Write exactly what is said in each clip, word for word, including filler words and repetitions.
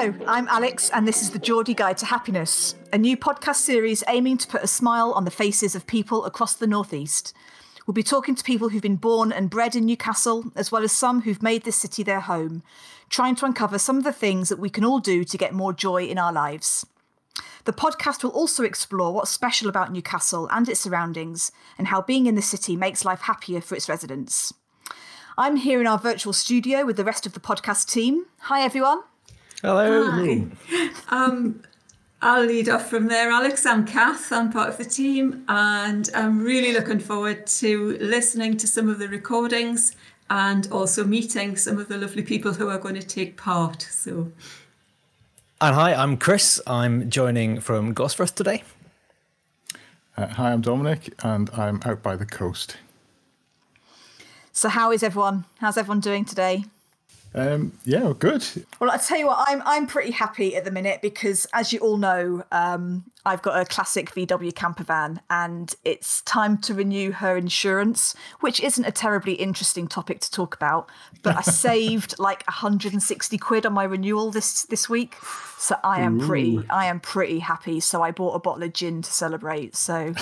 Hello, I'm Alex, and this is the Geordie Guide to Happiness, a new podcast series aiming to put a smile on the faces of people across the northeast. We'll be talking to people who've been born and bred in Newcastle, as well as some who've made this city their home, trying to uncover some of the things that we can all do to get more joy in our lives. The podcast will also explore what's special about Newcastle and its surroundings, and how being in the city makes life happier for its residents. I'm here in our virtual studio with the rest of the podcast team. Hi, everyone. Hello. Hi. Um, I'll lead off from there, Alex. I'm Kath. I'm part of the team, and I'm really looking forward to listening to some of the recordings and also meeting some of the lovely people who are going to take part. So, and hi, I'm Chris. I'm joining from Gosforth today. Uh, hi, I'm Dominic, and I'm out by the coast. So, how is everyone? How's everyone doing today? Um, yeah, well, good. Well, I tell you what, I'm I'm pretty happy at the minute because, as you all know, um, I've got a classic V W camper van, and it's time to renew her insurance, which isn't a terribly interesting topic to talk about. But I saved like one hundred sixty quid on my renewal this this week, so I am Ooh. pretty I am pretty happy. So I bought a bottle of gin to celebrate. So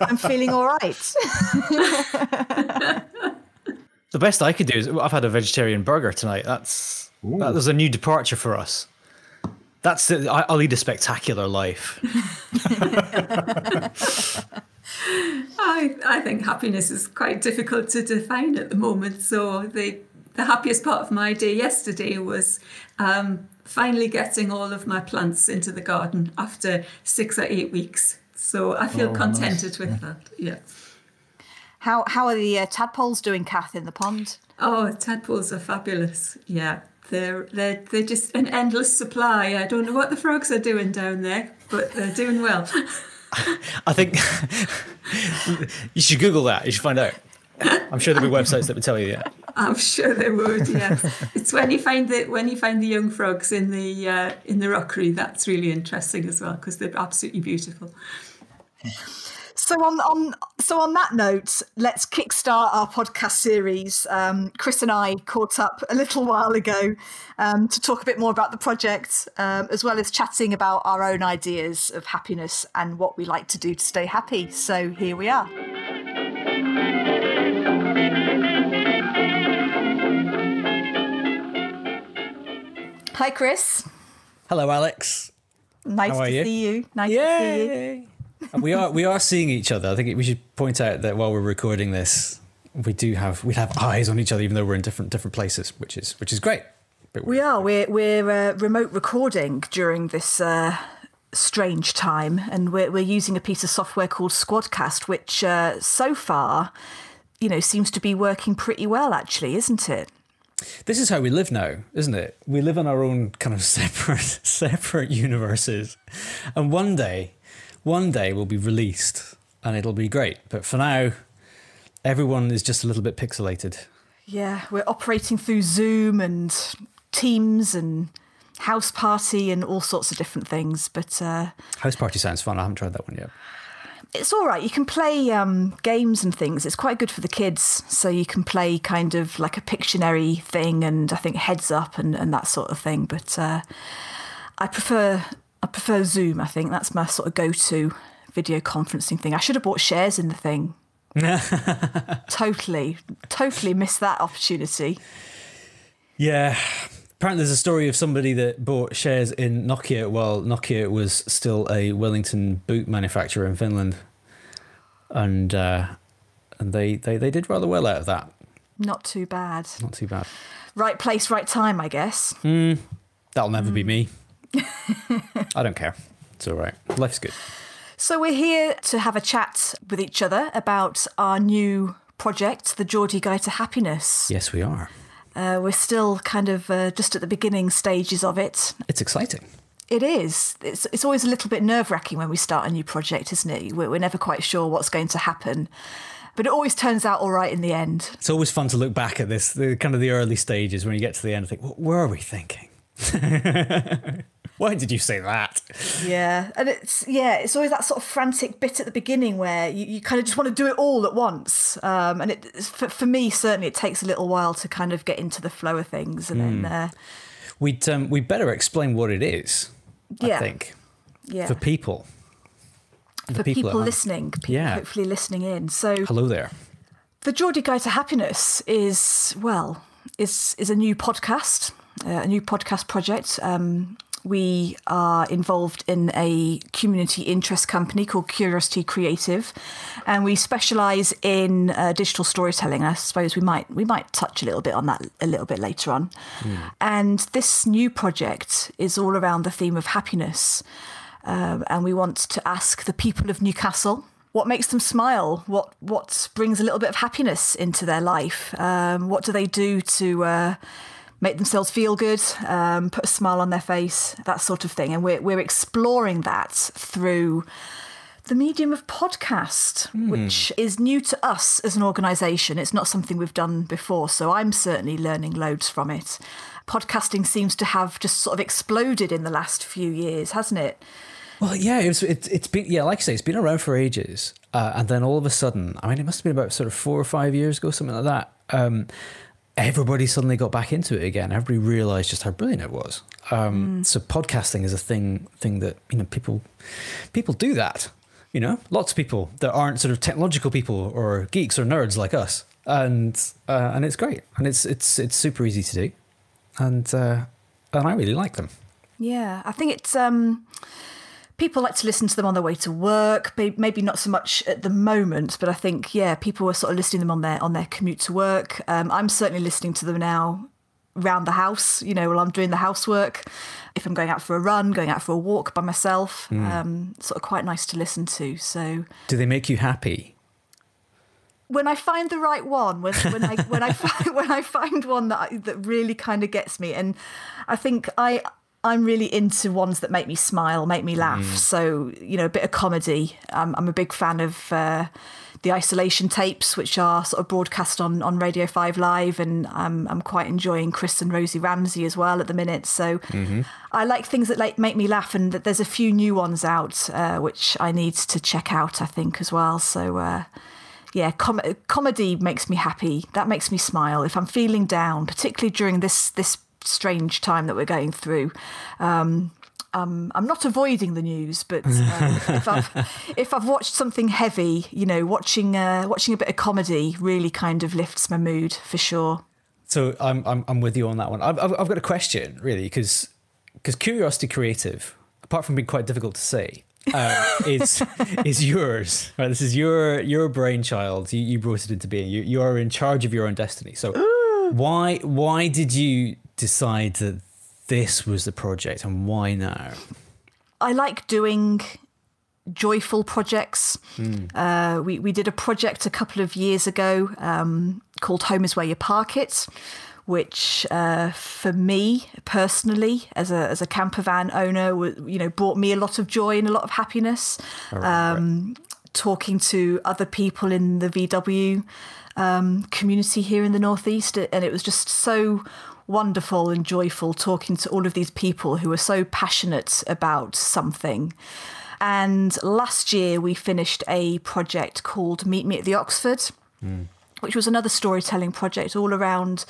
I'm feeling all right. The best I could do is I've had a vegetarian burger tonight. That's that was a new departure for us. That's the, I, I'll lead a spectacular life. I I think happiness is quite difficult to define at the moment. So the the happiest part of my day yesterday was um, finally getting all of my plants into the garden after six or eight weeks. So I feel oh, contented nice. with yeah. that. Yeah. How how are the uh, tadpoles doing, Kath, in the pond? Oh, tadpoles are fabulous. Yeah, they're, they're, they're just an endless supply. I don't know what the frogs are doing down there, but they're doing well. I think you should Google that. You should find out. I'm sure there'll be websites that would tell you, yeah. I'm sure they would, yes. It's when you find the, when you find the young frogs in the, uh, in the rockery, that's really interesting as well, because they're absolutely beautiful. So on, on so on that note, let's kickstart our podcast series. Um, Chris and I caught up a little while ago um, to talk a bit more about the project, um, as well as chatting about our own ideas of happiness and what we like to do to stay happy. So here we are. Hi, Chris. Hello, Alex. Nice How are to you? see you. Nice Yay. to see you. we are we are seeing each other. I think we should point out that while we're recording this, we do have we have eyes on each other, even though we're in different different places, which is which is great. But we are we're we're uh, remote recording during this uh, strange time, and we're we're using a piece of software called Squadcast, which uh, so far, you know, seems to be working pretty well, actually, isn't it? This is how we live now, isn't it? We live in our own kind of separate separate universes, and one day. One day will be released and it'll be great. But for now, everyone is just a little bit pixelated. Yeah, we're operating through Zoom and Teams and House Party and all sorts of different things. But uh, House Party sounds fun. I haven't tried that one yet. It's all right. You can play um, games and things. It's quite good for the kids. So you can play kind of like a Pictionary thing and I think Heads Up and, and that sort of thing. But uh, I prefer... I prefer Zoom, I think. That's my sort of go-to video conferencing thing. I should have bought shares in the thing. totally, totally missed that opportunity. Yeah. Apparently there's a story of somebody that bought shares in Nokia while Nokia was still a Wellington boot manufacturer in Finland. And uh, and they, they, they did rather well out of that. Not too bad. Not too bad. Right place, right time, I guess. Mm, that'll never mm. be me. I don't care. It's all right. Life's good. So we're here to have a chat with each other about our new project, the Geordie Guide to Happiness. Yes, we are. Uh, we're still kind of uh, just at the beginning stages of it. It's exciting. It is. It's, it's always a little bit nerve-wracking when we start a new project, isn't it? We're, we're never quite sure what's going to happen. But it always turns out all right in the end. It's always fun to look back at this, the kind of the early stages when you get to the end and think, what were we thinking? Why did you say that? Yeah. And it's, yeah, it's always that sort of frantic bit at the beginning where you, you kind of just want to do it all at once. Um, and it, for, for me, certainly, it takes a little while to kind of get into the flow of things. And mm. then uh, We'd um, we better explain what it is. Yeah. I think. Yeah. For people. For people, people listening, people yeah. hopefully listening in. So hello there. The Geordie Guide to Happiness is well is is a new podcast, uh, a new podcast project. Um, we are involved in a community interest company called Curiosity Creative, and we specialise in uh, digital storytelling. I suppose we might we might touch a little bit on that a little bit later on. Mm. And this new project is all around the theme of happiness. Um, and we want to ask the people of Newcastle what makes them smile, what what brings a little bit of happiness into their life, um, what do they do to uh, make themselves feel good, um, put a smile on their face, that sort of thing. And we're we're exploring that through the medium of podcast, mm. which is new to us as an organisation. It's not something we've done before, so I'm certainly learning loads from it. Podcasting seems to have just sort of exploded in the last few years, hasn't it? Well, yeah, it's it, it's been yeah, like I say, it's been around for ages, uh, and then all of a sudden, I mean, it must have been about sort of four or five years ago, something like that. Um, everybody suddenly got back into it again. Everybody realised just how brilliant it was. Um, mm. So podcasting is a thing thing that you know people people do that. You know, lots of people that aren't sort of technological people or geeks or nerds like us, and uh, and it's great, and it's it's it's super easy to do, and uh, and I really like them. Yeah, I think it's. Um... People like to listen to them on their way to work, maybe not so much at the moment, but I think, yeah, people are sort of listening to them on their on their commute to work. Um, I'm certainly listening to them now round the house, you know, while I'm doing the housework. If I'm going out for a run, going out for a walk by myself, mm. um, sort of quite nice to listen to. So, do they make you happy? When I find the right one, when, when I when I find, when I find one that I, that really kind of gets me, and I think I. I'm really into ones that make me smile, make me laugh. Mm. So, you know, a bit of comedy. Um, I'm a big fan of uh, the Isolation Tapes, which are sort of broadcast on, on Radio five Live. And I'm, I'm quite enjoying Chris and Rosie Ramsey as well at the minute. So mm-hmm. I like things that like make me laugh, and that there's a few new ones out, uh, which I need to check out, I think, as well. So, uh, yeah, com- comedy makes me happy. That makes me smile. If I'm feeling down, particularly during this this strange time that we're going through, um, um I'm not avoiding the news, but um, if I've if I've watched something heavy, you know, watching uh watching a bit of comedy really kind of lifts my mood for sure. So I'm I'm, I'm with you on that one. I've I've got a question really, because because Curiosity Creative, apart from being quite difficult to say, uh, is is yours, right? This is your your brainchild. You you brought it into being. You you are in charge of your own destiny. So Ooh. why why did you decide that this was the project, and why now? I like doing joyful projects. Mm. Uh, we, we did a project a couple of years ago um, called Home Is Where You Park It, which uh, for me personally, as a as a camper van owner, you know, brought me a lot of joy and a lot of happiness. All right, um, right. Talking to other people in the V W um, community here in the Northeast, and it was just so wonderful and joyful talking to all of these people who are so passionate about something. And last year we finished a project called Meet Me at the Oxford, mm. which was another storytelling project all around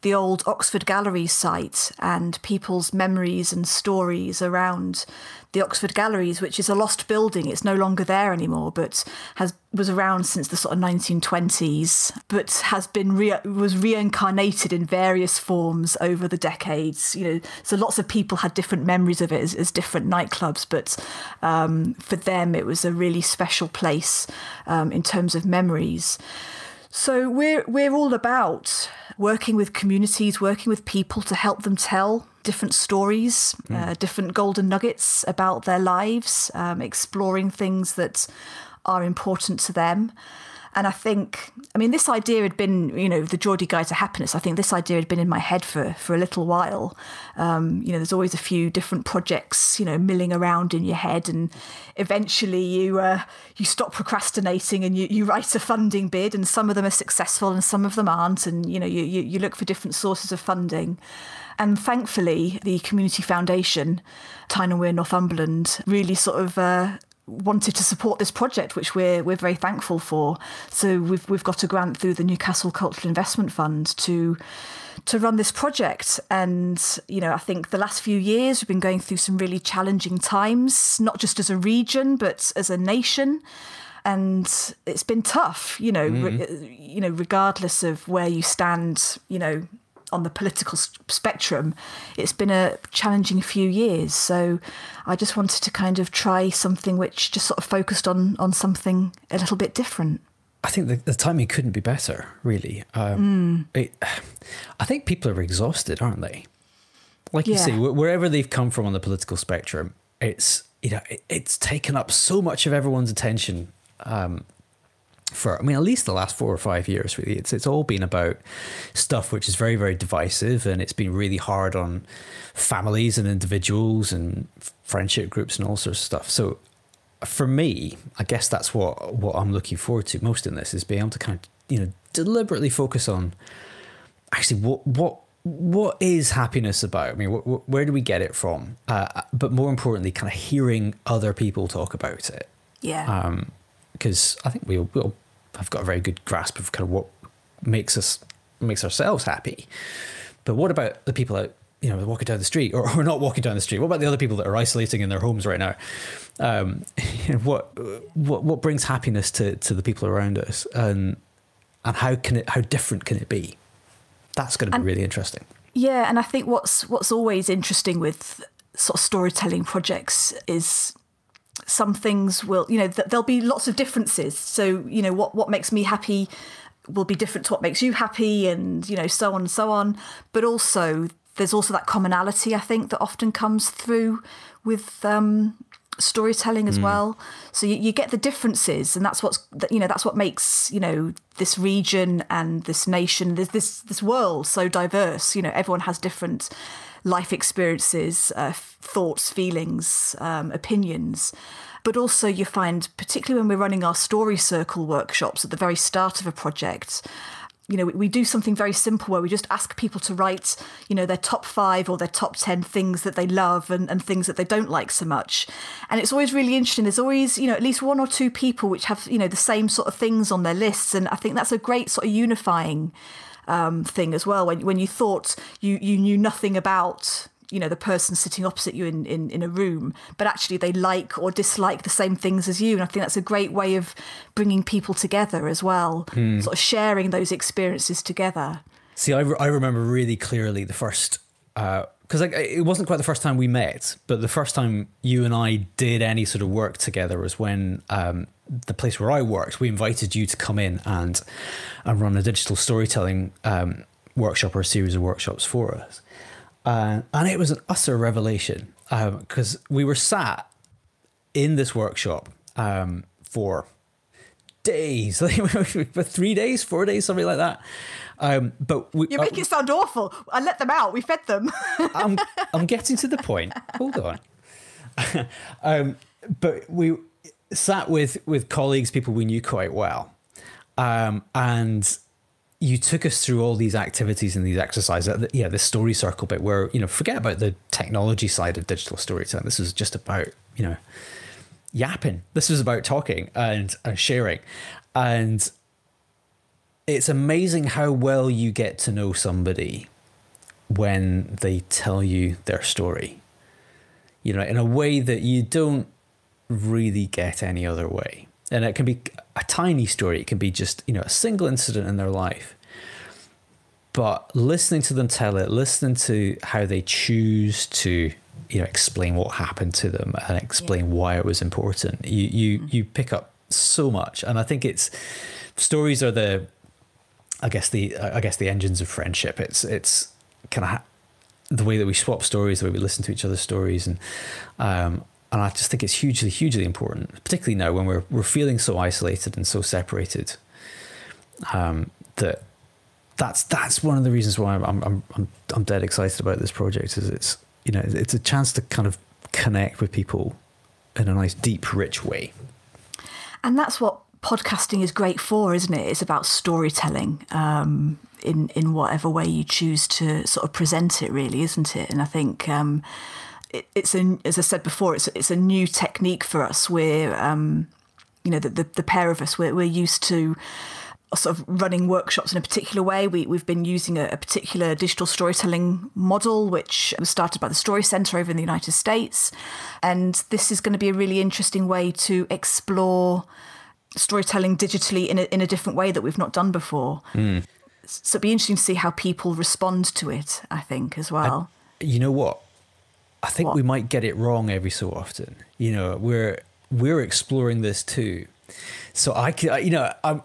the old Oxford Gallery site and people's memories and stories around the Oxford Galleries, which is a lost building. It's no longer there anymore, but has was around since the sort of nineteen twenties, but has been re- was reincarnated in various forms over the decades. You know, so lots of people had different memories of it as, as different nightclubs, but um, for them it was a really special place um, in terms of memories. So we're we're all about working with communities, working with people to help them tell different stories, mm. uh, different golden nuggets about their lives, um, exploring things that are important to them. And I think, I mean, this idea had been, you know, the Geordie Guide to Happiness. I think this idea had been in my head for, for a little while. Um, you know, there's always a few different projects, you know, milling around in your head, and eventually you uh, you stop procrastinating and you, you write a funding bid, and some of them are successful and some of them aren't. And, you know, you, you, you look for different sources of funding. And thankfully, the Community Foundation, Tyne and Wear Northumberland, really sort of... Uh, wanted to support this project, which we're we're very thankful for. So we've we've got a grant through the Newcastle Cultural Investment Fund to to run this project. And, you know, I think the last few years we've been going through some really challenging times, not just as a region, but as a nation. And it's been tough, you know, mm. re- you know, regardless of where you stand, you know, on the political spectrum, it's been a challenging few years. So I just wanted to kind of try something which just sort of focused on on something a little bit different. I think the, the timing couldn't be better, really. Um, mm. it, I think people are exhausted, aren't they? Like yeah. you say, wherever they've come from on the political spectrum, it's you know it, it's taken up so much of everyone's attention. Um, for I mean, at least the last four or five years, really, it's it's all been about stuff which is very, very divisive, and it's been really hard on families and individuals and friendship groups and all sorts of stuff. So. For me, I guess that's what, what I'm looking forward to most in this, is being able to kind of, you know, deliberately focus on actually what what what is happiness about? I mean, wh- wh- where do we get it from? Uh, but more importantly, kind of hearing other people talk about it. Yeah. Because um, I think we all have got a very good grasp of kind of what makes us makes ourselves happy. But what about the people that, you know, walking down the street or, or not walking down the street? What about the other people that are isolating in their homes right now? Um, you know, what, what, what brings happiness to, to the people around us, and, and how can it, how different can it be? That's going to be really interesting. Yeah. And I think what's, what's always interesting with sort of storytelling projects is some things will, you know, th- there'll be lots of differences. So, you know, what, what makes me happy will be different to what makes you happy, and, you know, so on and so on. But also, there's also that commonality, I think, that often comes through with um, storytelling as mm. well. So you, you get the differences, and that's what's you know that's what makes you know this region and this nation, this this, this world so diverse. You know, everyone has different life experiences, uh, thoughts, feelings, um, opinions. But also you find, particularly when we're running our story circle workshops at the very start of a project, you know, we do something very simple where we just ask people to write, you know, their top five or their top ten things that they love and, and things that they don't like so much. And it's always really interesting. There's always, you know, at least one or two people which have, you know, the same sort of things on their lists. And I think that's a great sort of unifying um, thing as well. When when you thought you, you knew nothing about, you know, the person sitting opposite you in, in, in a room, but actually they like or dislike the same things as you. And I think that's a great way of bringing people together as well, mm. sort of sharing those experiences together. See, I, re- I remember really clearly the first, uh, because like, it wasn't quite the first time we met, but the first time you and I did any sort of work together was when um, the place where I worked, we invited you to come in and, and run a digital storytelling um, workshop or a series of workshops for us. Uh, and it was an utter revelation because um, we were sat in this workshop um, for days, for three days, four days, something like that. Um, but we, you make uh, it sound awful. I let them out. We fed them. I'm, I'm getting to the point. Hold on. um, but we sat with with colleagues, people we knew quite well, um, and. You took us through all these activities and these exercises. Yeah, this story circle bit where, you know, forget about the technology side of digital storytelling. This was just about, you know, yapping. This was about talking and, and sharing. And it's amazing how well you get to know somebody when they tell you their story, you know, in a way that you don't really get any other way. And it can be a tiny story. It can be just, you know, a single incident in their life. But listening to them tell it, listening to how they choose to, you know, explain what happened to them and explain yeah. why it was important, you you mm-hmm. you pick up so much. And I think it's stories are the, I guess the I guess the engines of friendship. It's it's kind of ha- the way that we swap stories, the way we listen to each other's stories, and. Um, And I just think it's hugely, hugely important, particularly now when we're we're feeling so isolated and so separated. Um, that that's that's one of the reasons why I'm I'm I'm I'm dead excited about this project. Is it's you know it's a chance to kind of connect with people in a nice, deep, rich way. And that's what podcasting is great for, isn't it? It's about storytelling um, in in whatever way you choose to sort of present it, really, isn't it? And I think. Um, It's a, as I said before, it's it's a new technique for us. We're, um, you know, the, the the pair of us, we're we're used to sort of running workshops in a particular way. We, we've been using a, a particular digital storytelling model, which was started by the Story Center over in the United States. And this is going to be a really interesting way to explore storytelling digitally in a, in a different way that we've not done before. Mm. So it'd be interesting to see how people respond to it, I think, as well. I, you know what? I think what? we might get it wrong every so often. You know, we're we're exploring this too. So I, you know, I'm,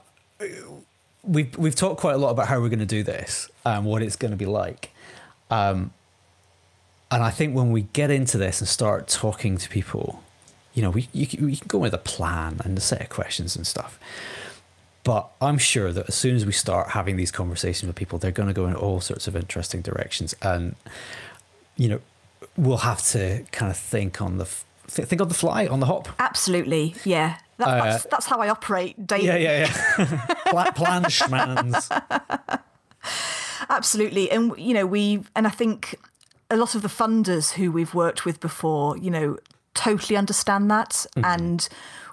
we've, we've talked quite a lot about how we're going to do this and what it's going to be like. Um, and I think when we get into this and start talking to people, you know, we you, you can go with a plan and a set of questions and stuff. But I'm sure that as soon as we start having these conversations with people, they're going to go in all sorts of interesting directions. And, you know, we'll have to kind of think on the th- think on the fly, on the hop. Absolutely. Yeah. That, uh, that's, that's how I operate daily. Yeah, yeah, yeah. Plan, plan schmans. Absolutely. And, you know, we, and I think a lot of the funders who we've worked with before, you know, totally understand that mm-hmm. and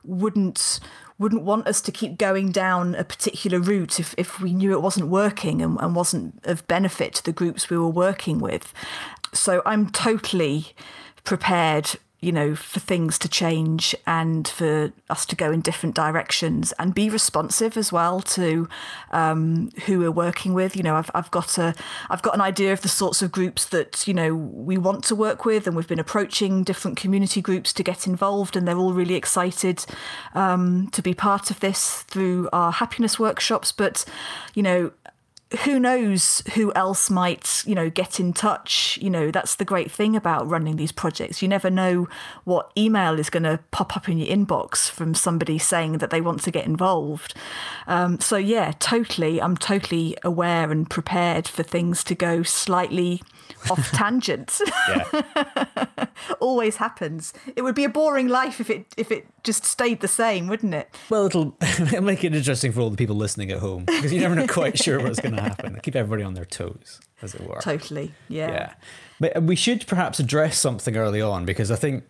wouldn't, wouldn't want us to keep going down a particular route if, if we knew it wasn't working and, and wasn't of benefit to the groups we were working with. So I'm totally prepared, you know, for things to change and for us to go in different directions and be responsive as well to um, who we're working with. You know, I've, I've got a, I've got an idea of the sorts of groups that, you know, we want to work with, and we've been approaching different community groups to get involved, and they're all really excited um, to be part of this through our happiness workshops. But, you know, who knows who else might, you know, get in touch. You know, that's the great thing about running these projects. You never know what email is going to pop up in your inbox from somebody saying that they want to get involved. Um, so, yeah, totally. I'm totally aware and prepared for things to go slightly off tangent. Always happens. It would be a boring life if it if it just stayed the same, wouldn't it? Well, it'll, it'll make it interesting for all the people listening at home, because you're never quite sure what's going to happen. Keep everybody on their toes, as it were. Totally. Yeah. Yeah. But we should perhaps address something early on, because I think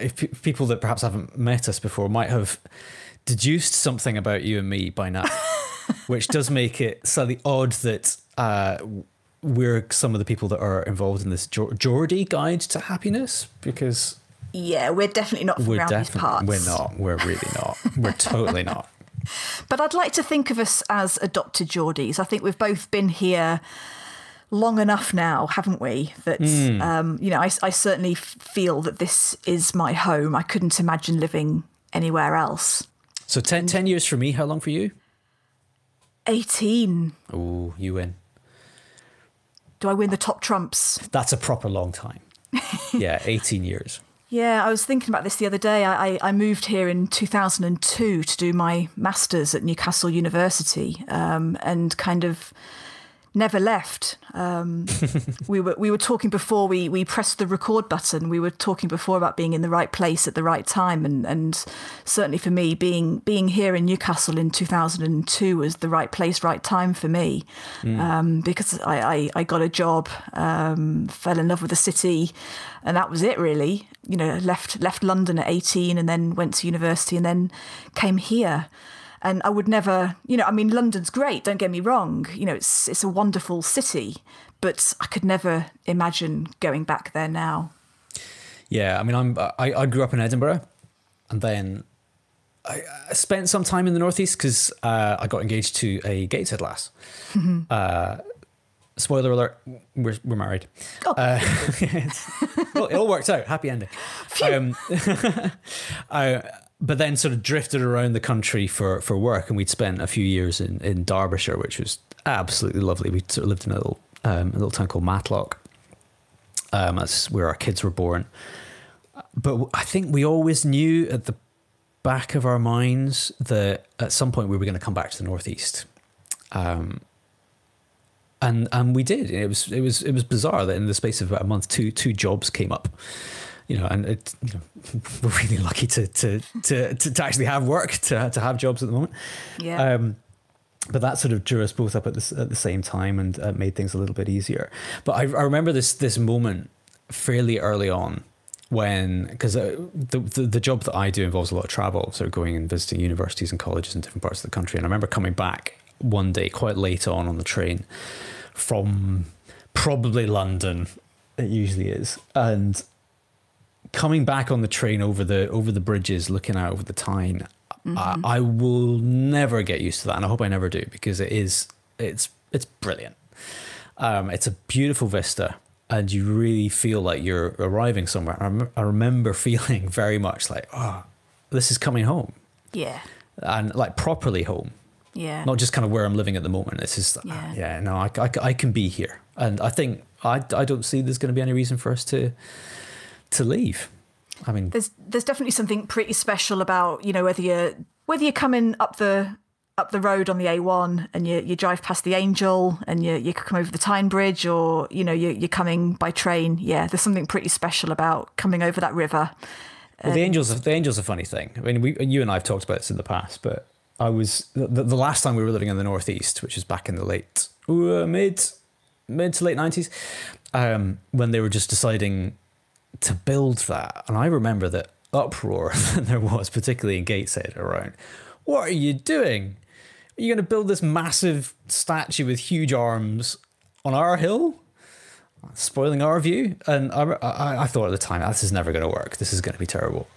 if people that perhaps haven't met us before might have deduced something about you and me by now, which does make it slightly odd that uh, we're some of the people that are involved in this Geordie guide to happiness, because yeah, we're definitely not from around these parts. We're not. We're really not. We're totally not. But I'd like to think of us as adopted Geordies. I think we've both been here long enough now, haven't we? That, mm. um, you know, I, I certainly feel that this is my home. I couldn't imagine living anywhere else. So ten, ten years for me, how long for you? eighteen. Oh, you win. Do I win the top trumps? That's a proper long time. Yeah, eighteen years. Yeah, I was thinking about this the other day. I, I moved here in two thousand two to do my master's at Newcastle University, um, and kind of never left. Um, we were we were talking before we, we pressed the record button. We were talking before about being in the right place at the right time, and, and certainly for me, being being here in Newcastle in two thousand two was the right place, right time for me, mm. um, because I, I, I got a job, um, fell in love with the city, and that was it really. You know, left left London at eighteen and then went to university and then came here. And I would never, you know, I mean, London's great, don't get me wrong. You know, it's it's a wonderful city, but I could never imagine going back there now. Yeah, I mean, I'm, I, I grew up in Edinburgh, and then I, I spent some time in the Northeast because uh, I got engaged to a Gateshead lass. Mm-hmm. Uh, spoiler alert, we're, we're married. Oh. Uh, well, it all worked out, happy ending. Um, I, but then sort of drifted around the country for, for work, and we'd spent a few years in, in Derbyshire, which was absolutely lovely. We sort of lived in a little, um, a little town called Matlock. Um, that's where our kids were born. But I think we always knew at the back of our minds that at some point we were going to come back to the Northeast. Um, and and we did. It was it was it was bizarre that in the space of about a month, two two jobs came up, you know, and it, you know, we're really lucky to to to to actually have work, to to have jobs at the moment. Yeah. Um, but that sort of drew us both up at the at the same time and uh, made things a little bit easier. But I, I remember this this moment fairly early on when, because the, the the job that I do involves a lot of travel, so going and visiting universities and colleges in different parts of the country. And I remember coming back one day quite late on on the train from probably London, it usually is, and coming back on the train over the over the bridges, looking out over the Tyne, mm-hmm. I, I will never get used to that, and I hope I never do, because it is it's it's brilliant. Um, it's a beautiful vista. And you really feel like you're arriving somewhere. I, rem- I remember feeling very much like, oh, this is coming home. Yeah. And like properly home. Yeah. Not just kind of where I'm living at the moment. This is, yeah, oh, yeah no, I, I, I can be here. And I think I, I don't see there's going to be any reason for us to to leave. I mean, there's there's definitely something pretty special about, you know, whether you're, whether you're coming up the up the road on the A one and you you drive past the Angel and you you come over the Tyne Bridge, or, you know, you, you're coming by train. Yeah, there's something pretty special about coming over that river. Um, well, the Angel's, the Angel's a funny thing. I mean, we, you and I have talked about this in the past, but I was, the, the last time we were living in the Northeast, which is back in the late, uh, mid, mid to late nineties, um, when they were just deciding to build that. And I remember that uproar that there was, particularly in Gateshead, around, what are you doing? You're going to build this massive statue with huge arms on our hill, spoiling our view. And I, I, I thought at the time, this is never going to work. This is going to be terrible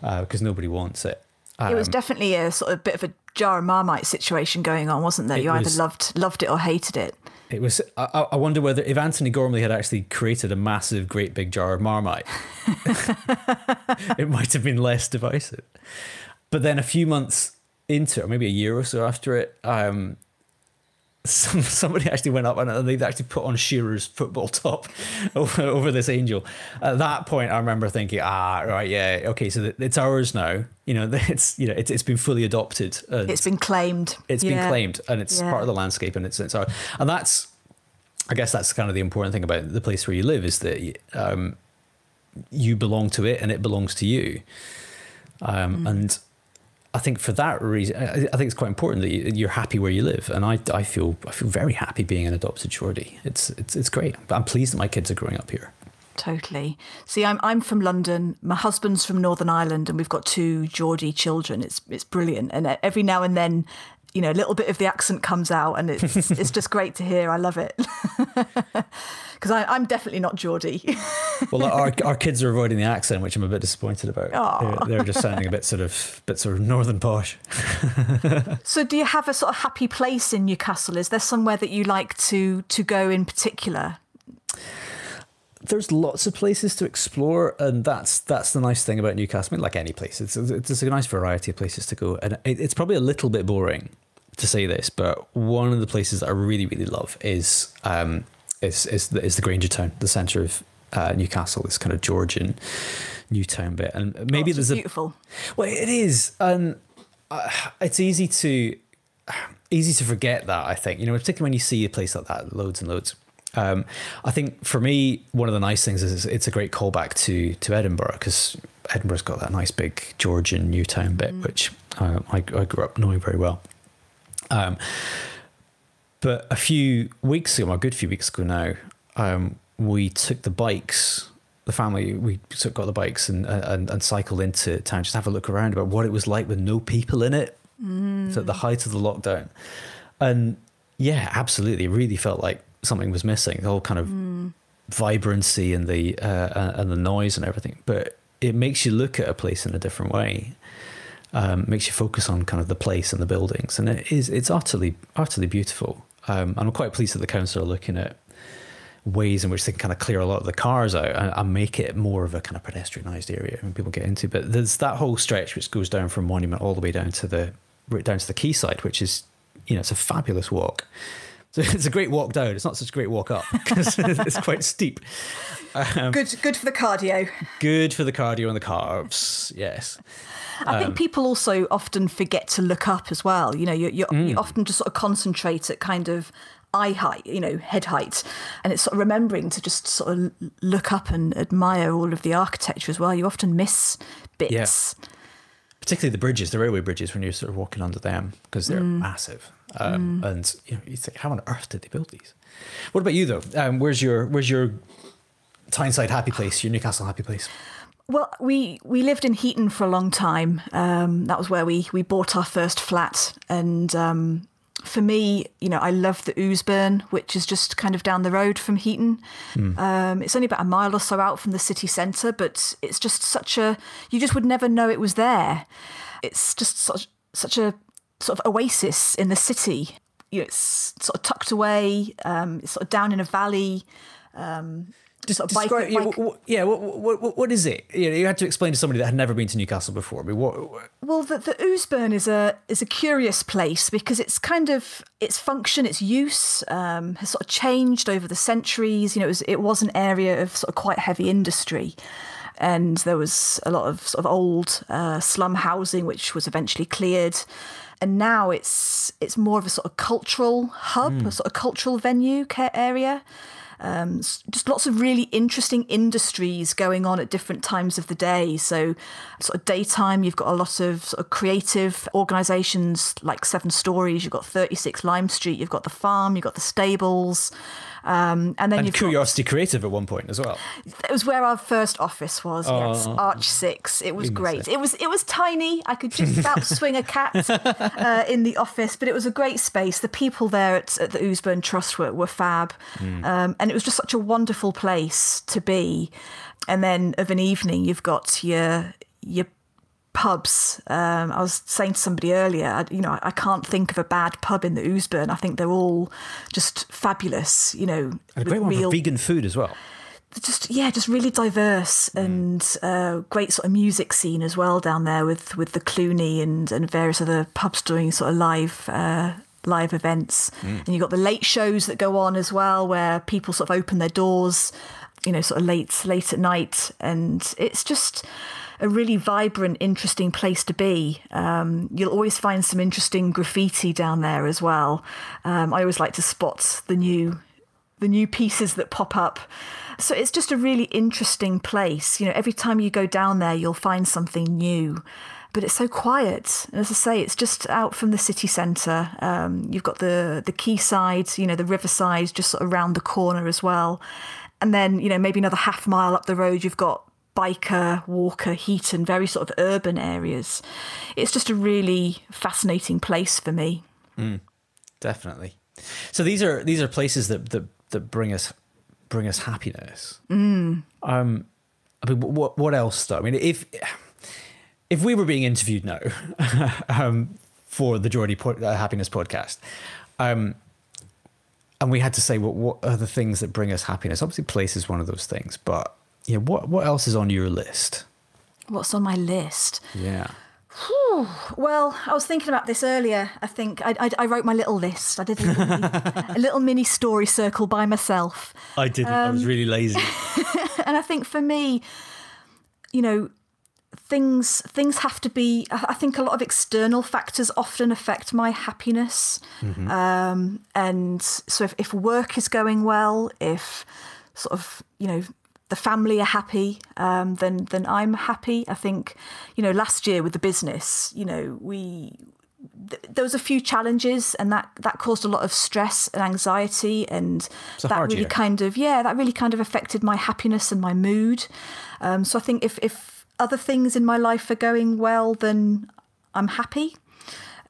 because uh, nobody wants it. Um, it was definitely a sort of bit of a jar of Marmite situation going on, wasn't there? You either was, loved loved it or hated it. It was. I, I wonder whether if Anthony Gormley had actually created a massive, great big jar of Marmite, it might have been less divisive. But then a few months into it, or maybe a year or so after it, um, some, somebody actually went up and they actually put on Shearer's football top over, over this Angel. At that point, I remember thinking, ah, right, yeah, okay, so it's ours now. You know, it's you know, it's it's been fully adopted. And it's been claimed. It's yeah. been claimed, and it's yeah. part of the landscape, and it's it's ours. And that's, I guess, that's kind of the important thing about the place where you live, is that um, you belong to it, and it belongs to you, um, mm. and. I think for that reason, I think it's quite important that you're happy where you live. And I, I feel I feel very happy being an adopted Geordie. It's it's it's great. I'm pleased that my kids are growing up here. Totally. See, I'm I'm from London. My husband's from Northern Ireland, and we've got two Geordie children. It's it's brilliant. And every now and then, you know, a little bit of the accent comes out, and it's it's just great to hear. I love it. Because I'm definitely not Geordie. Well, our our kids are avoiding the accent, which I'm a bit disappointed about. They're, they're just sounding a bit sort of bit sort of northern posh. So, do you have a sort of happy place in Newcastle? Is there somewhere that you like to to go in particular? There's lots of places to explore, and that's that's the nice thing about Newcastle. I mean, like any place, it's it's a nice variety of places to go, and it, it's probably a little bit boring to say this, but one of the places that I really really love is. Um, Is is the, is the Granger town, the centre of uh, Newcastle, this kind of Georgian new town bit, and maybe oh, there's beautiful. A well, it is, and uh, it's easy to easy to forget that. I think, you know, particularly when you see a place like that, loads and loads. Um, I think for me, one of the nice things is it's a great callback to to Edinburgh, because Edinburgh's got that nice big Georgian new town bit, mm. which uh, I, I grew up knowing very well. Um. But a few weeks ago, a good few weeks ago now, um, we took the bikes, the family, we took, got the bikes and, and and cycled into town just to have a look around about what it was like with no people in it. Mm. So at the height of the lockdown. And yeah, absolutely. It really felt like something was missing, the whole kind of mm. vibrancy and the, uh, and the noise and everything. But it makes you look at a place in a different way. Um, makes you focus on kind of the place and the buildings. And it is, it's utterly, utterly beautiful. Um, and I'm quite pleased that the council are looking at ways in which they can kind of clear a lot of the cars out and, and make it more of a kind of pedestrianised area when people get into. But there's that whole stretch which goes down from Monument all the way down to the down to the quayside, which is, you know, it's a fabulous walk. So it's a great walk down. It's not such a great walk up because it's quite steep. Um, good, good for the cardio. Good for the cardio and the carbs. Yes. I um, think people also often forget to look up as well. You know, you you mm. often just sort of concentrate at kind of eye height, you know, head height, and it's sort of remembering to just sort of look up and admire all of the architecture as well. You often miss bits. Yeah. Particularly the bridges, the railway bridges, when you're sort of walking under them, because they're mm. massive. Um, mm. And you know, you think, how on earth did they build these? What about you, though? Um, where's your where's your Tyneside happy place, your Newcastle happy place? Well, we, we lived in Heaton for a long time. Um, that was where we, we bought our first flat. And um, for me, you know, I love the Oosburn, which is just kind of down the road from Heaton. Mm. Um, it's only about a mile or so out from the city centre, but it's just such a, you just would never know it was there. It's just such, such a sort of oasis in the city. You know, it's sort of tucked away, um, it's sort of down in a valley. Um, Sort of Describe, bike, bike. Yeah, what, what, what, what is it? You know, you had to explain to somebody that had never been to Newcastle before. I mean, what, what? Well, the, the Oosburn is a is a curious place because it's kind of its function, its use um, has sort of changed over the centuries. You know, it was, it was an area of sort of quite heavy industry, and there was a lot of sort of old uh, slum housing which was eventually cleared, and now it's it's more of a sort of cultural hub, mm. a sort of cultural venue area. Um, just lots of really interesting industries going on at different times of the day. So sort of daytime, you've got a lot of sort of creative organisations like Seven Stories, you've got thirty-six Lime Street, you've got the farm, you've got the stables. Um, and then and you've Curiosity got, Creative at one point as well. It was where our first office was, oh, yes, Arch Six. It was great. It was, it was tiny. I could just about swing a cat uh, in the office, but it was a great space. The people there at, at the Oosburn Trust were, were fab. Mm. Um, and And it was just such a wonderful place to be. And then of an evening, you've got your your pubs. Um, I was saying to somebody earlier, I, you know, I can't think of a bad pub in the Oosburn. I think they're all just fabulous, you know. And a great one for vegan food as well. Just, yeah, just really diverse mm. and uh, great sort of music scene as well down there with, with the Cluny and, and various other pubs doing sort of live uh live events mm. and you've got the late shows that go on as well, where people sort of open their doors, you know, sort of late late at night, and it's just a really vibrant, interesting place to be. Um, you'll always find some interesting graffiti down there as well. um, I always like to spot the new the new pieces that pop up. So it's just a really interesting place. You know, every time you go down there you'll find something new. But it's so quiet. And as I say, it's just out from the city centre. Um, you've got the, the quayside, you know, the riverside just sort of round the corner as well. And then, you know, maybe another half mile up the road, you've got Biker, Walker, Heaton, very sort of urban areas. It's just a really fascinating place for me. Mm, definitely. So these are these are places that that, that bring us bring us happiness. Mm. Um, I mean, what what else though? I mean, if... If we were being interviewed now um, for the Geordie po- uh, Happiness podcast, um, and we had to say, well, what are the things that bring us happiness? Obviously, place is one of those things, but yeah, what what else is on your list? What's on my list? Yeah. Whew. Well, I was thinking about this earlier. I think I, I, I wrote my little list. I did a little, mini, a little mini story circle by myself. I didn't. Um, I was really lazy. And I think for me, you know, Things things have to be, I think a lot of external factors often affect my happiness. Mm-hmm. Um, and so if, if work is going well, if sort of, you know, the family are happy, um, then, then I'm happy. I think, you know, last year with the business, you know, we... there was a few challenges, and that, that caused a lot of stress and anxiety, and that really year. kind of, yeah, that really kind of affected my happiness and my mood. Um, so I think if, if other things in my life are going well, then I'm happy.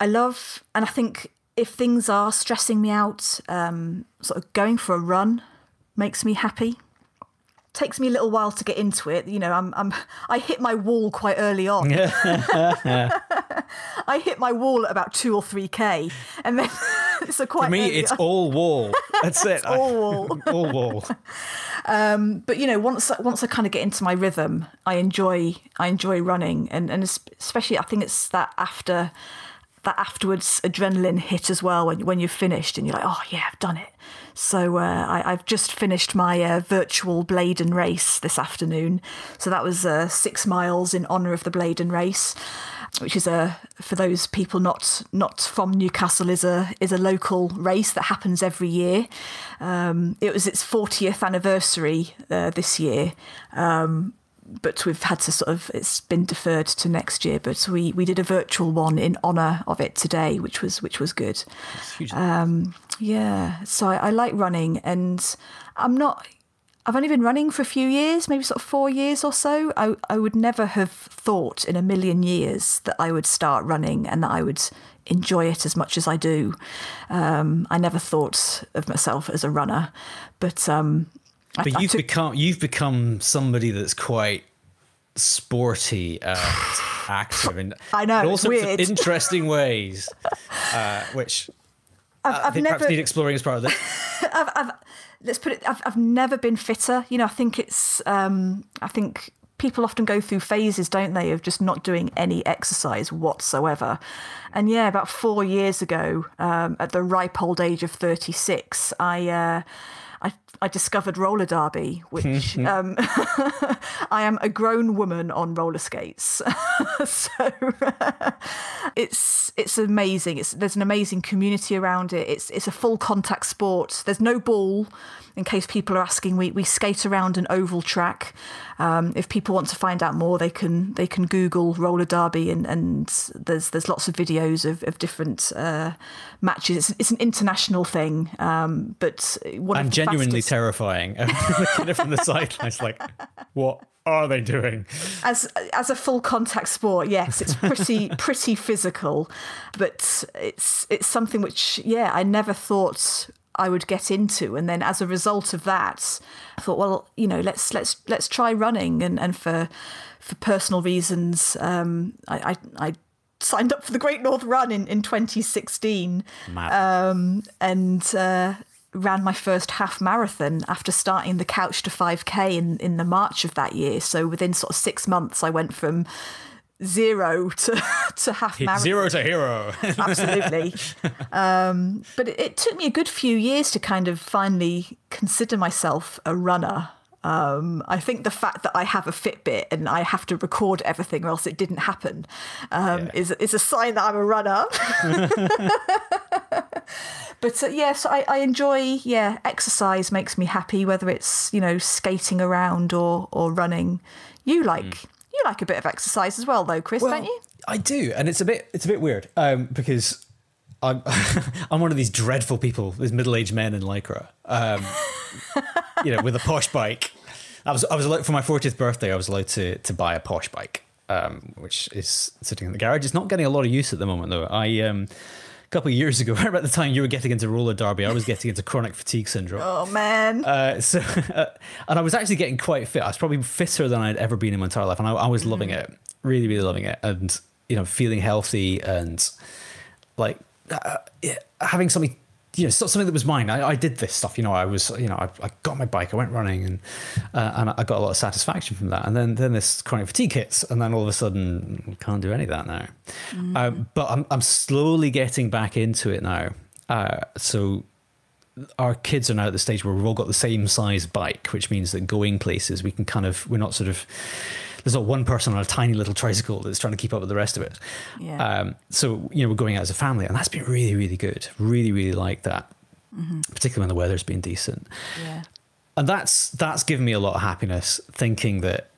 I love, and I think if things are stressing me out, um, sort of going for a run makes me happy. Takes me a little while to get into it. You know, I'm, I'm, I hit my wall quite early on. I hit my wall at about two or three K. And then it's a quite... For me, it's on. all wall. That's it. It's all wall. all wall. Um, but, you know, once, once I kind of get into my rhythm, I enjoy, I enjoy running. And, and especially, I think it's that after... that afterwards adrenaline hit as well when, when you've finished and you're like, oh yeah, I've done it. So uh, I, I've just finished my uh, virtual Blaydon race this afternoon. So that was uh, six miles in honour of the Blaydon race, which is a, for those people not not from Newcastle, is a is a local race that happens every year. Um, it was its fortieth anniversary uh, this year. Um, But we've had to sort of, it's been deferred to next year. But we, we did a virtual one in honour of it today, which was which was good. Um, yeah. So I, I like running, and I'm not I've only been running for a few years, maybe sort of four years or so. I, I would never have thought in a million years that I would start running and that I would enjoy it as much as I do. Um, I never thought of myself as a runner, but um, but I, you've I took... become you've become somebody that's quite sporty and active, and I know in all it's sorts weird. Of interesting ways, uh, which I've, uh, I've never... perhaps need exploring as part of this. I've, I've... Let's put it, I've, I've never been fitter. You know, I think it's, um, I think people often go through phases, don't they, of just not doing any exercise whatsoever. And yeah, about four years ago, um, at the ripe old age of thirty-six, I, uh, I, I discovered roller derby, which um, I am a grown woman on roller skates. So it's it's amazing. It's there's an amazing community around it. It's it's a full contact sport. There's no ball. In case people are asking, we we skate around an oval track. Um, if people want to find out more, they can they can Google roller derby, and, and there's there's lots of videos of of different uh, matches. It's, it's an international thing, um, but one I'm of the genuinely terrifying. Looking from the sidelines, like, what are they doing? As as a full contact sport, yes, it's pretty pretty physical, but it's it's something which, yeah, I never thought I would get into. And then as a result of that, I thought, well, you know, let's let's let's try running. And and for for personal reasons, um, I, I I signed up for the Great North Run in in twenty sixteen, um, and uh, ran my first half marathon after starting the Couch to five K in in the March of that year. So within sort of six months, I went from zero to to half marathon. Zero to hero. Absolutely. Um, but it, it took me a good few years to kind of finally consider myself a runner. Um, I think the fact that I have a Fitbit and I have to record everything or else it didn't happen um, yeah. is is a sign that I'm a runner. But uh, yeah, so I, I enjoy, yeah, exercise makes me happy, whether it's, you know, skating around or or running. You like mm. you like a bit of exercise as well though, Chris, well, don't you? I do, and it's a bit it's a bit weird um, because I'm I'm one of these dreadful people, these middle-aged men in Lycra, um, you know, with a posh bike. I was I was allowed, for my fortieth birthday, I was allowed to to buy a posh bike, um, which is sitting in the garage. It's not getting a lot of use at the moment though. I um. A couple of years ago, right about the time you were getting into roller derby, I was getting into chronic fatigue syndrome. Oh, man. Uh, so, uh, and I was actually getting quite fit. I was probably fitter than I'd ever been in my entire life. And I, I was mm-hmm. loving it, really, really loving it. And, you know, feeling healthy and like uh, yeah, having something, you know, something that was mine. I, I did this stuff, you know, I was, you know, I, I got my bike, I went running and uh, and I got a lot of satisfaction from that. And then, then this chronic fatigue hits and then all of a sudden can't do any of that now. Mm. Um, but I'm, I'm slowly getting back into it now. Uh, so our kids are now at the stage where we've all got the same size bike, which means that going places, we can kind of, we're not sort of, there's not one person on a tiny little tricycle that's trying to keep up with the rest of it. Yeah. Um, so, you know, we're going out as a family and that's been really, really good. Really, really like that, mm-hmm. particularly when the weather's been decent. Yeah. And that's, that's given me a lot of happiness, thinking that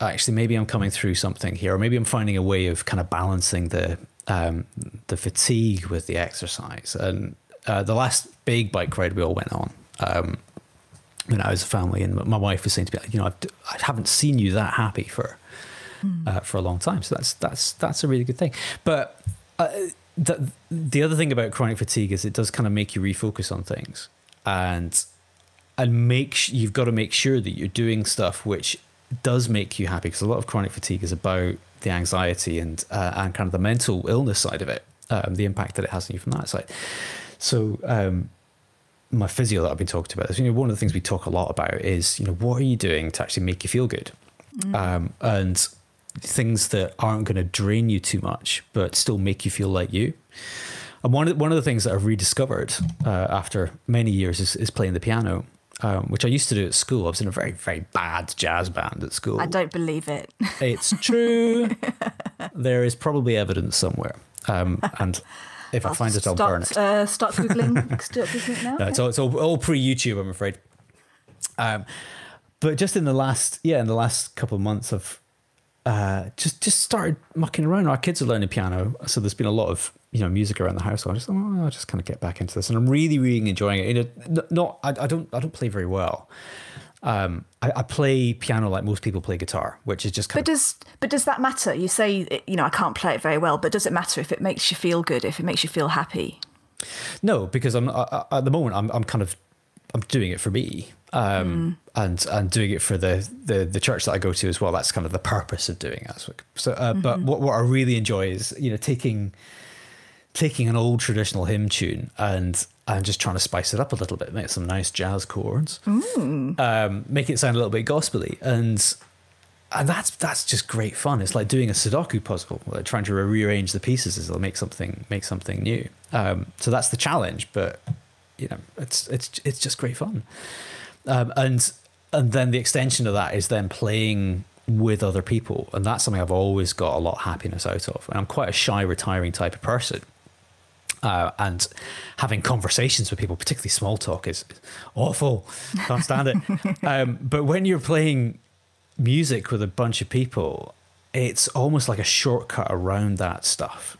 actually maybe I'm coming through something here, or maybe I'm finding a way of kind of balancing the, um, the fatigue with the exercise. And uh, the last big bike ride we all went on, um, you know, as a family, and my wife was saying to me, you know, I've, I haven't seen you that happy for mm. uh, for a long time. So that's that's that's a really good thing. But uh, the, the other thing about chronic fatigue is it does kind of make you refocus on things, and and make you've got to make sure that you're doing stuff which does make you happy, because a lot of chronic fatigue is about the anxiety and uh, and kind of the mental illness side of it, um, the impact that it has on you from that side. So. Um, my physio that I've been talking about, you know, one of the things we talk a lot about is, you know, what are you doing to actually make you feel good? Mm. Um, and things that aren't going to drain you too much, but still make you feel like you. And one of the, one of the things that I've rediscovered uh, after many years is, is playing the piano, um, which I used to do at school. I was in a very, very bad jazz band at school. I don't believe it. It's true. There is probably evidence somewhere. Um, and If I'll I find it, I'll burn it. Uh, start Googling. Start Googling it now. No, it's all, it's all, all pre-YouTube, I'm afraid. Um, but just in the last, yeah, in the last couple of months, I've uh, just just started mucking around. Our kids are learning piano, so there's been a lot of, you know, music around the house. So I just, oh, I'll just kind of get back into this, and I'm really, really enjoying it. You know, not I, I don't I don't play very well, Um, I, I play piano like most people play guitar, which is just kind but of... Does, but does that matter? You say, you know, I can't play it very well, but does it matter if it makes you feel good, if it makes you feel happy? No, because I'm I, at the moment, I'm I'm kind of, I'm doing it for me. Um, mm. and, and doing it for the, the, the church that I go to as well. That's kind of the purpose of doing that. So, uh, mm-hmm. But what, what I really enjoy is, you know, taking, taking an old traditional hymn tune and, and just trying to spice it up a little bit, make some nice jazz chords, mm. um, make it sound a little bit gospel-y. And, and that's, that's just great fun. It's like doing a Sudoku puzzle, like trying to rearrange the pieces as they'll make something, make something new. Um, so that's the challenge, but you know, it's, it's, it's just great fun. Um, and and then the extension of that is then playing with other people. And that's something I've always got a lot of happiness out of. And I'm quite a shy, retiring type of person. Uh, and having conversations with people, particularly small talk, is awful. Can't stand it. Um, but when you're playing music with a bunch of people, it's almost like a shortcut around that stuff,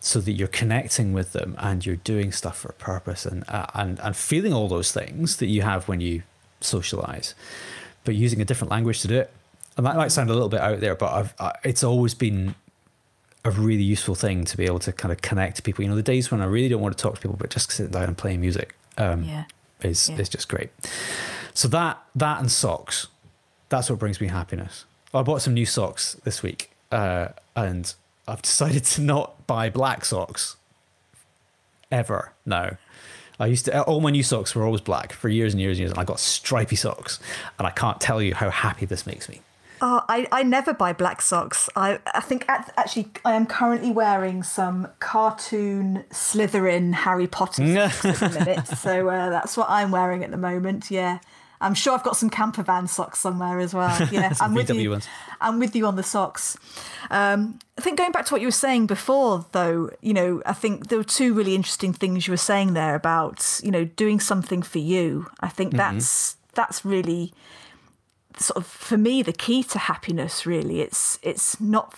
so that you're connecting with them and you're doing stuff for a purpose and uh, and and feeling all those things that you have when you socialize, but using a different language to do it. And that might sound a little bit out there, but I've, I, it's always been a really useful thing to be able to kind of connect people. You know, the days when I really don't want to talk to people, but just sit down and play music um, yeah. is yeah. is just great. So that that and socks, that's what brings me happiness. I bought some new socks this week, uh, and I've decided to not buy black socks ever now. I used to, all my new socks were always black for years and years and years, and I got stripy socks, and I can't tell you how happy this makes me. Oh, I, I never buy black socks. I, I think at, actually I am currently wearing some cartoon Slytherin Harry Potter socks at the minute. So uh, that's what I'm wearing at the moment. Yeah. I'm sure I've got some camper van socks somewhere as well. Yeah, I'm with you. Ones. I'm with you on the socks. Um, I think going back to what you were saying before, though, you know, I think there were two really interesting things you were saying there about, you know, doing something for you. I think mm-hmm. that's that's really sort of, for me, the key to happiness. Really, it's it's not.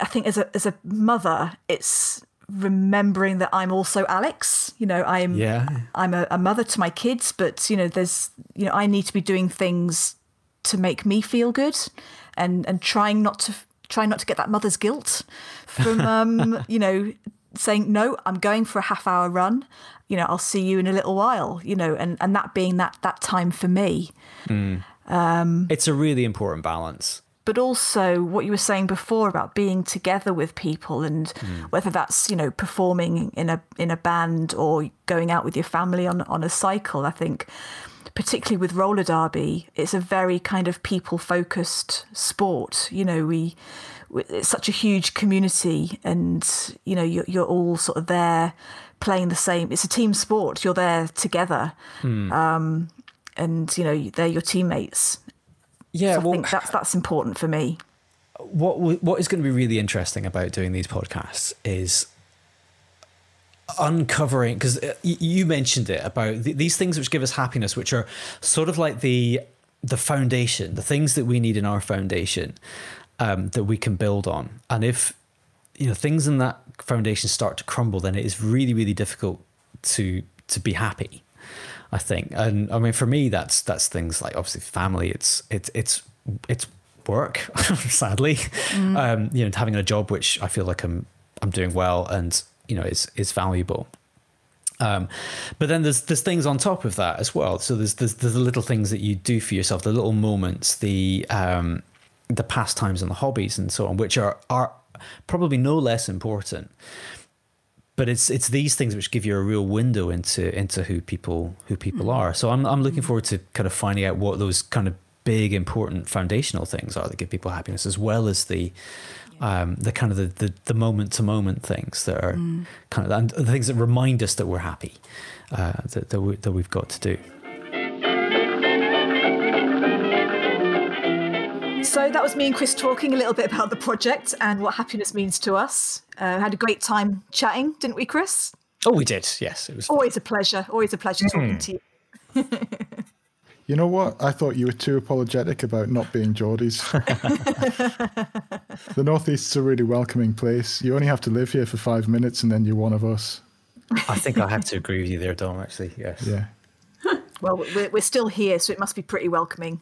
I think as a as a mother, it's remembering that I'm also Alex, you know, I'm yeah. I'm a, a mother to my kids, but you know, there's you know, I need to be doing things to make me feel good, and and trying not to trying not to get that mother's guilt from um you know, saying no, I'm going for a half hour run, you know, I'll see you in a little while, you know, and and that being that that time for me. Mm. Um, it's a really important balance. But also what you were saying before about being together with people, and mm. whether that's, you know, performing in a in a band or going out with your family on, on a cycle. I think particularly with roller derby, it's a very kind of people focused sport. You know, we, we it's such a huge community, and you know, you're, you're all sort of there playing the same. It's a team sport. You're there together, mm. um, and you know, they're your teammates. Yeah, so I well, think that's that's important for me. What what is going to be really interesting about doing these podcasts is uncovering, because you mentioned it about these things which give us happiness, which are sort of like the the foundation, the things that we need in our foundation um, that we can build on. And if you know things in that foundation start to crumble, then it is really really difficult to to be happy, I think. And I mean, for me, that's that's things like obviously family. It's it's it's it's work, sadly. Mm. Um, you know, having a job which I feel like I'm I'm doing well, and you know, is is valuable. Um, but then there's there's things on top of that as well. So there's there's, there's the little things that you do for yourself, the little moments, the um, the pastimes and the hobbies and so on, which are are probably no less important. But it's it's these things which give you a real window into into who people who people are. So I'm I'm looking forward to kind of finding out what those kind of big important foundational things are that give people happiness, as well as the yeah. um, the kind of the, the the moment to moment things that are mm. kind of and the things that remind us that we're happy, uh, that that, we, that we've got to do. So that was me and Chris talking a little bit about the project and what happiness means to us. Uh, had a great time chatting, didn't we, Chris? Oh, we did. Yes, it was always fun. a pleasure. Always a pleasure mm. talking to you. You know what? I thought you were too apologetic about not being Geordies. The Northeast's a really welcoming place. You only have to live here for five minutes, and then you're one of us. I think I have to agree with you there, Dom. Actually, yes. Yeah. Well, we're, we're still here, so it must be pretty welcoming.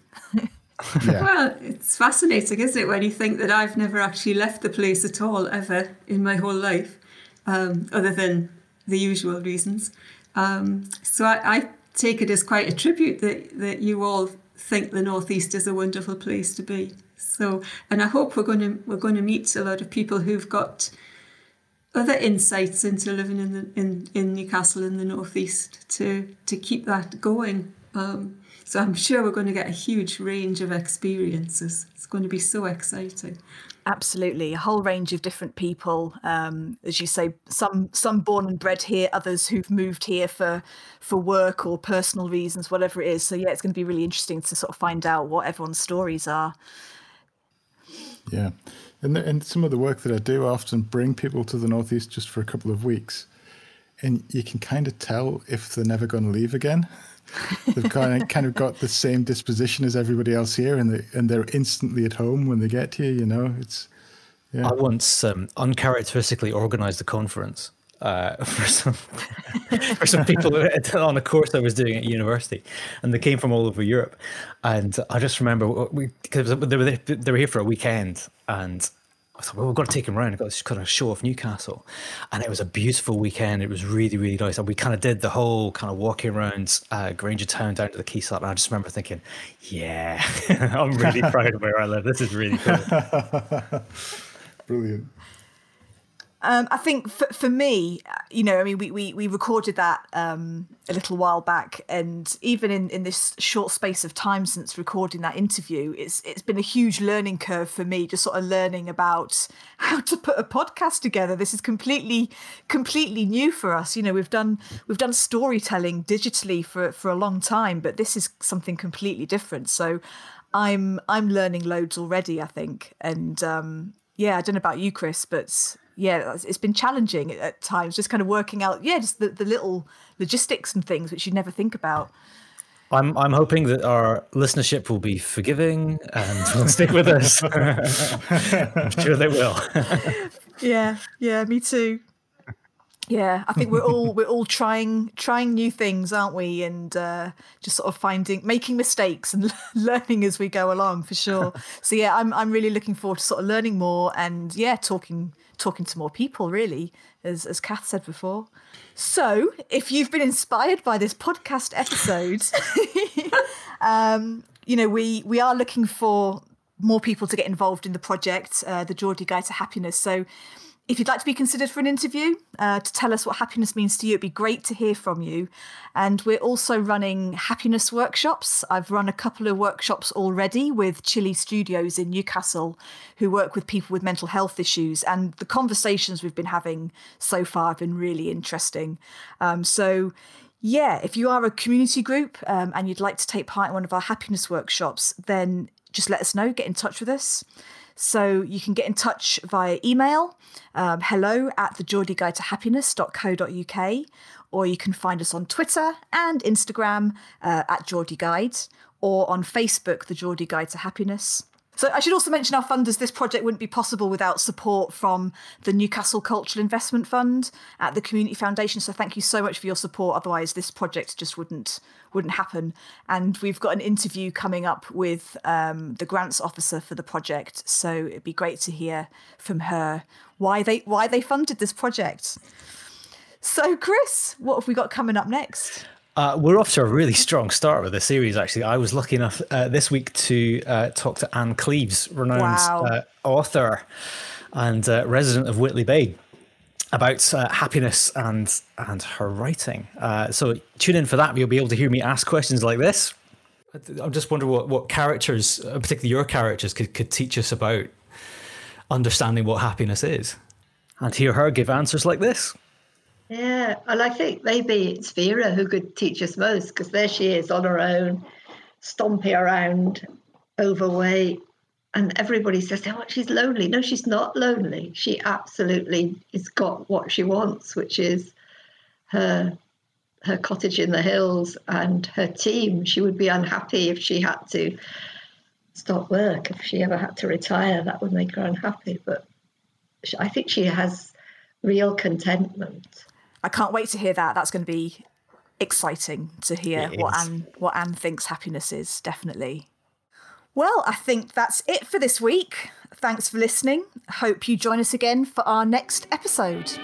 Yeah. Well, it's fascinating, isn't it, when you think that I've never actually left the place at all, ever, in my whole life, um, other than the usual reasons. Um, so I, I take it as quite a tribute that, that you all think the North East is a wonderful place to be. So, and I hope we're going to we're going to meet a lot of people who've got other insights into living in the, in, in Newcastle in the North East to to keep that going. Um, so I'm sure we're going to get a huge range of experiences. It's going to be so exciting. Absolutely, a whole range of different people, um, as you say, some some born and bred here, others who've moved here for for work or personal reasons, whatever it is. So yeah, it's going to be really interesting to sort of find out what everyone's stories are. Yeah, and the, and some of the work that I do, I often bring people to the Northeast just for a couple of weeks, and you can kind of tell if they're never going to leave again. They've kind of, kind of got the same disposition as everybody else here, and they and they're instantly at home when they get here. You know, it's. Yeah. I once um, uncharacteristically organised a conference uh, for some for some people on a course I was doing at university, and they came from all over Europe, and I just remember we because they were they were here for a weekend and. I thought, well, we've got to take him around. I've got this kind of show off Newcastle. And it was a beautiful weekend. It was really, really nice. And we kind of did the whole kind of walking around uh, Granger Town down to the quayside. And I just remember thinking, yeah, I'm really proud of where I live. This is really cool. Brilliant. Um, I think for, for me, you know, I mean, we, we, we recorded that um, a little while back, and even in, in this short space of time since recording that interview, it's it's been a huge learning curve for me, just sort of learning about how to put a podcast together. This is completely, completely new for us. You know, we've done we've done storytelling digitally for for a long time, but this is something completely different. So I'm I'm learning loads already, I think. And um, yeah, I don't know about you, Chris, but... yeah, it's been challenging at times, just kind of working out, yeah, just the, the little logistics and things which you never think about. I'm I'm hoping that our listenership will be forgiving and will stick with us. I'm sure they will. Yeah, yeah, me too. Yeah, I think we're all we're all trying trying new things, aren't we? And uh, just sort of finding, making mistakes and learning as we go along, for sure. So yeah, I'm I'm really looking forward to sort of learning more and yeah, talking. talking to more people, really, as as Kath said before. So if you've been inspired by this podcast episode, um, you know, we we are looking for more people to get involved in the project, uh, the Geordie Guide to Happiness. So if you'd like to be considered for an interview, uh, to tell us what happiness means to you, it'd be great to hear from you. And we're also running happiness workshops. I've run a couple of workshops already with Chili Studios in Newcastle, who work with people with mental health issues. And the conversations we've been having so far have been really interesting. Um, so... yeah, if you are a community group um, and you'd like to take part in one of our happiness workshops, then just let us know, get in touch with us. So you can get in touch via email, um, hello at the geordie guide to happiness dot co dot uk, or you can find us on Twitter and Instagram uh, at Geordie Guide, or on Facebook, The Geordie Guide to Happiness. So I should also mention our funders. This project wouldn't be possible without support from the Newcastle Cultural Investment Fund at the Community Foundation. So thank you so much for your support. Otherwise, this project just wouldn't wouldn't happen. And we've got an interview coming up with um, the grants officer for the project. So it'd be great to hear from her why they why they funded this project. So, Chris, what have we got coming up next? Uh, we're off to a really strong start with this series, actually. I was lucky enough uh, this week to uh, talk to Anne Cleves, renowned wow. uh, author and uh, resident of Whitley Bay, about uh, happiness and and her writing. Uh, so tune in for that. You'll be able to hear me ask questions like this. I'm just wondering what, what characters, particularly your characters, could, could teach us about understanding what happiness is. And hear her give answers like this. Yeah, and I think maybe it's Vera who could teach us most, because there she is on her own, stomping around, overweight, and everybody says, oh, she's lonely. No, she's not lonely. She absolutely has got what she wants, which is her her cottage in the hills and her team. She would be unhappy if she had to stop work. If she ever had to retire, that would make her unhappy. But I think she has real contentment. I can't wait to hear that. That's going to be exciting to hear what Anne, what Anne thinks happiness is, definitely. Well, I think that's it for this week. Thanks for listening. Hope you join us again for our next episode.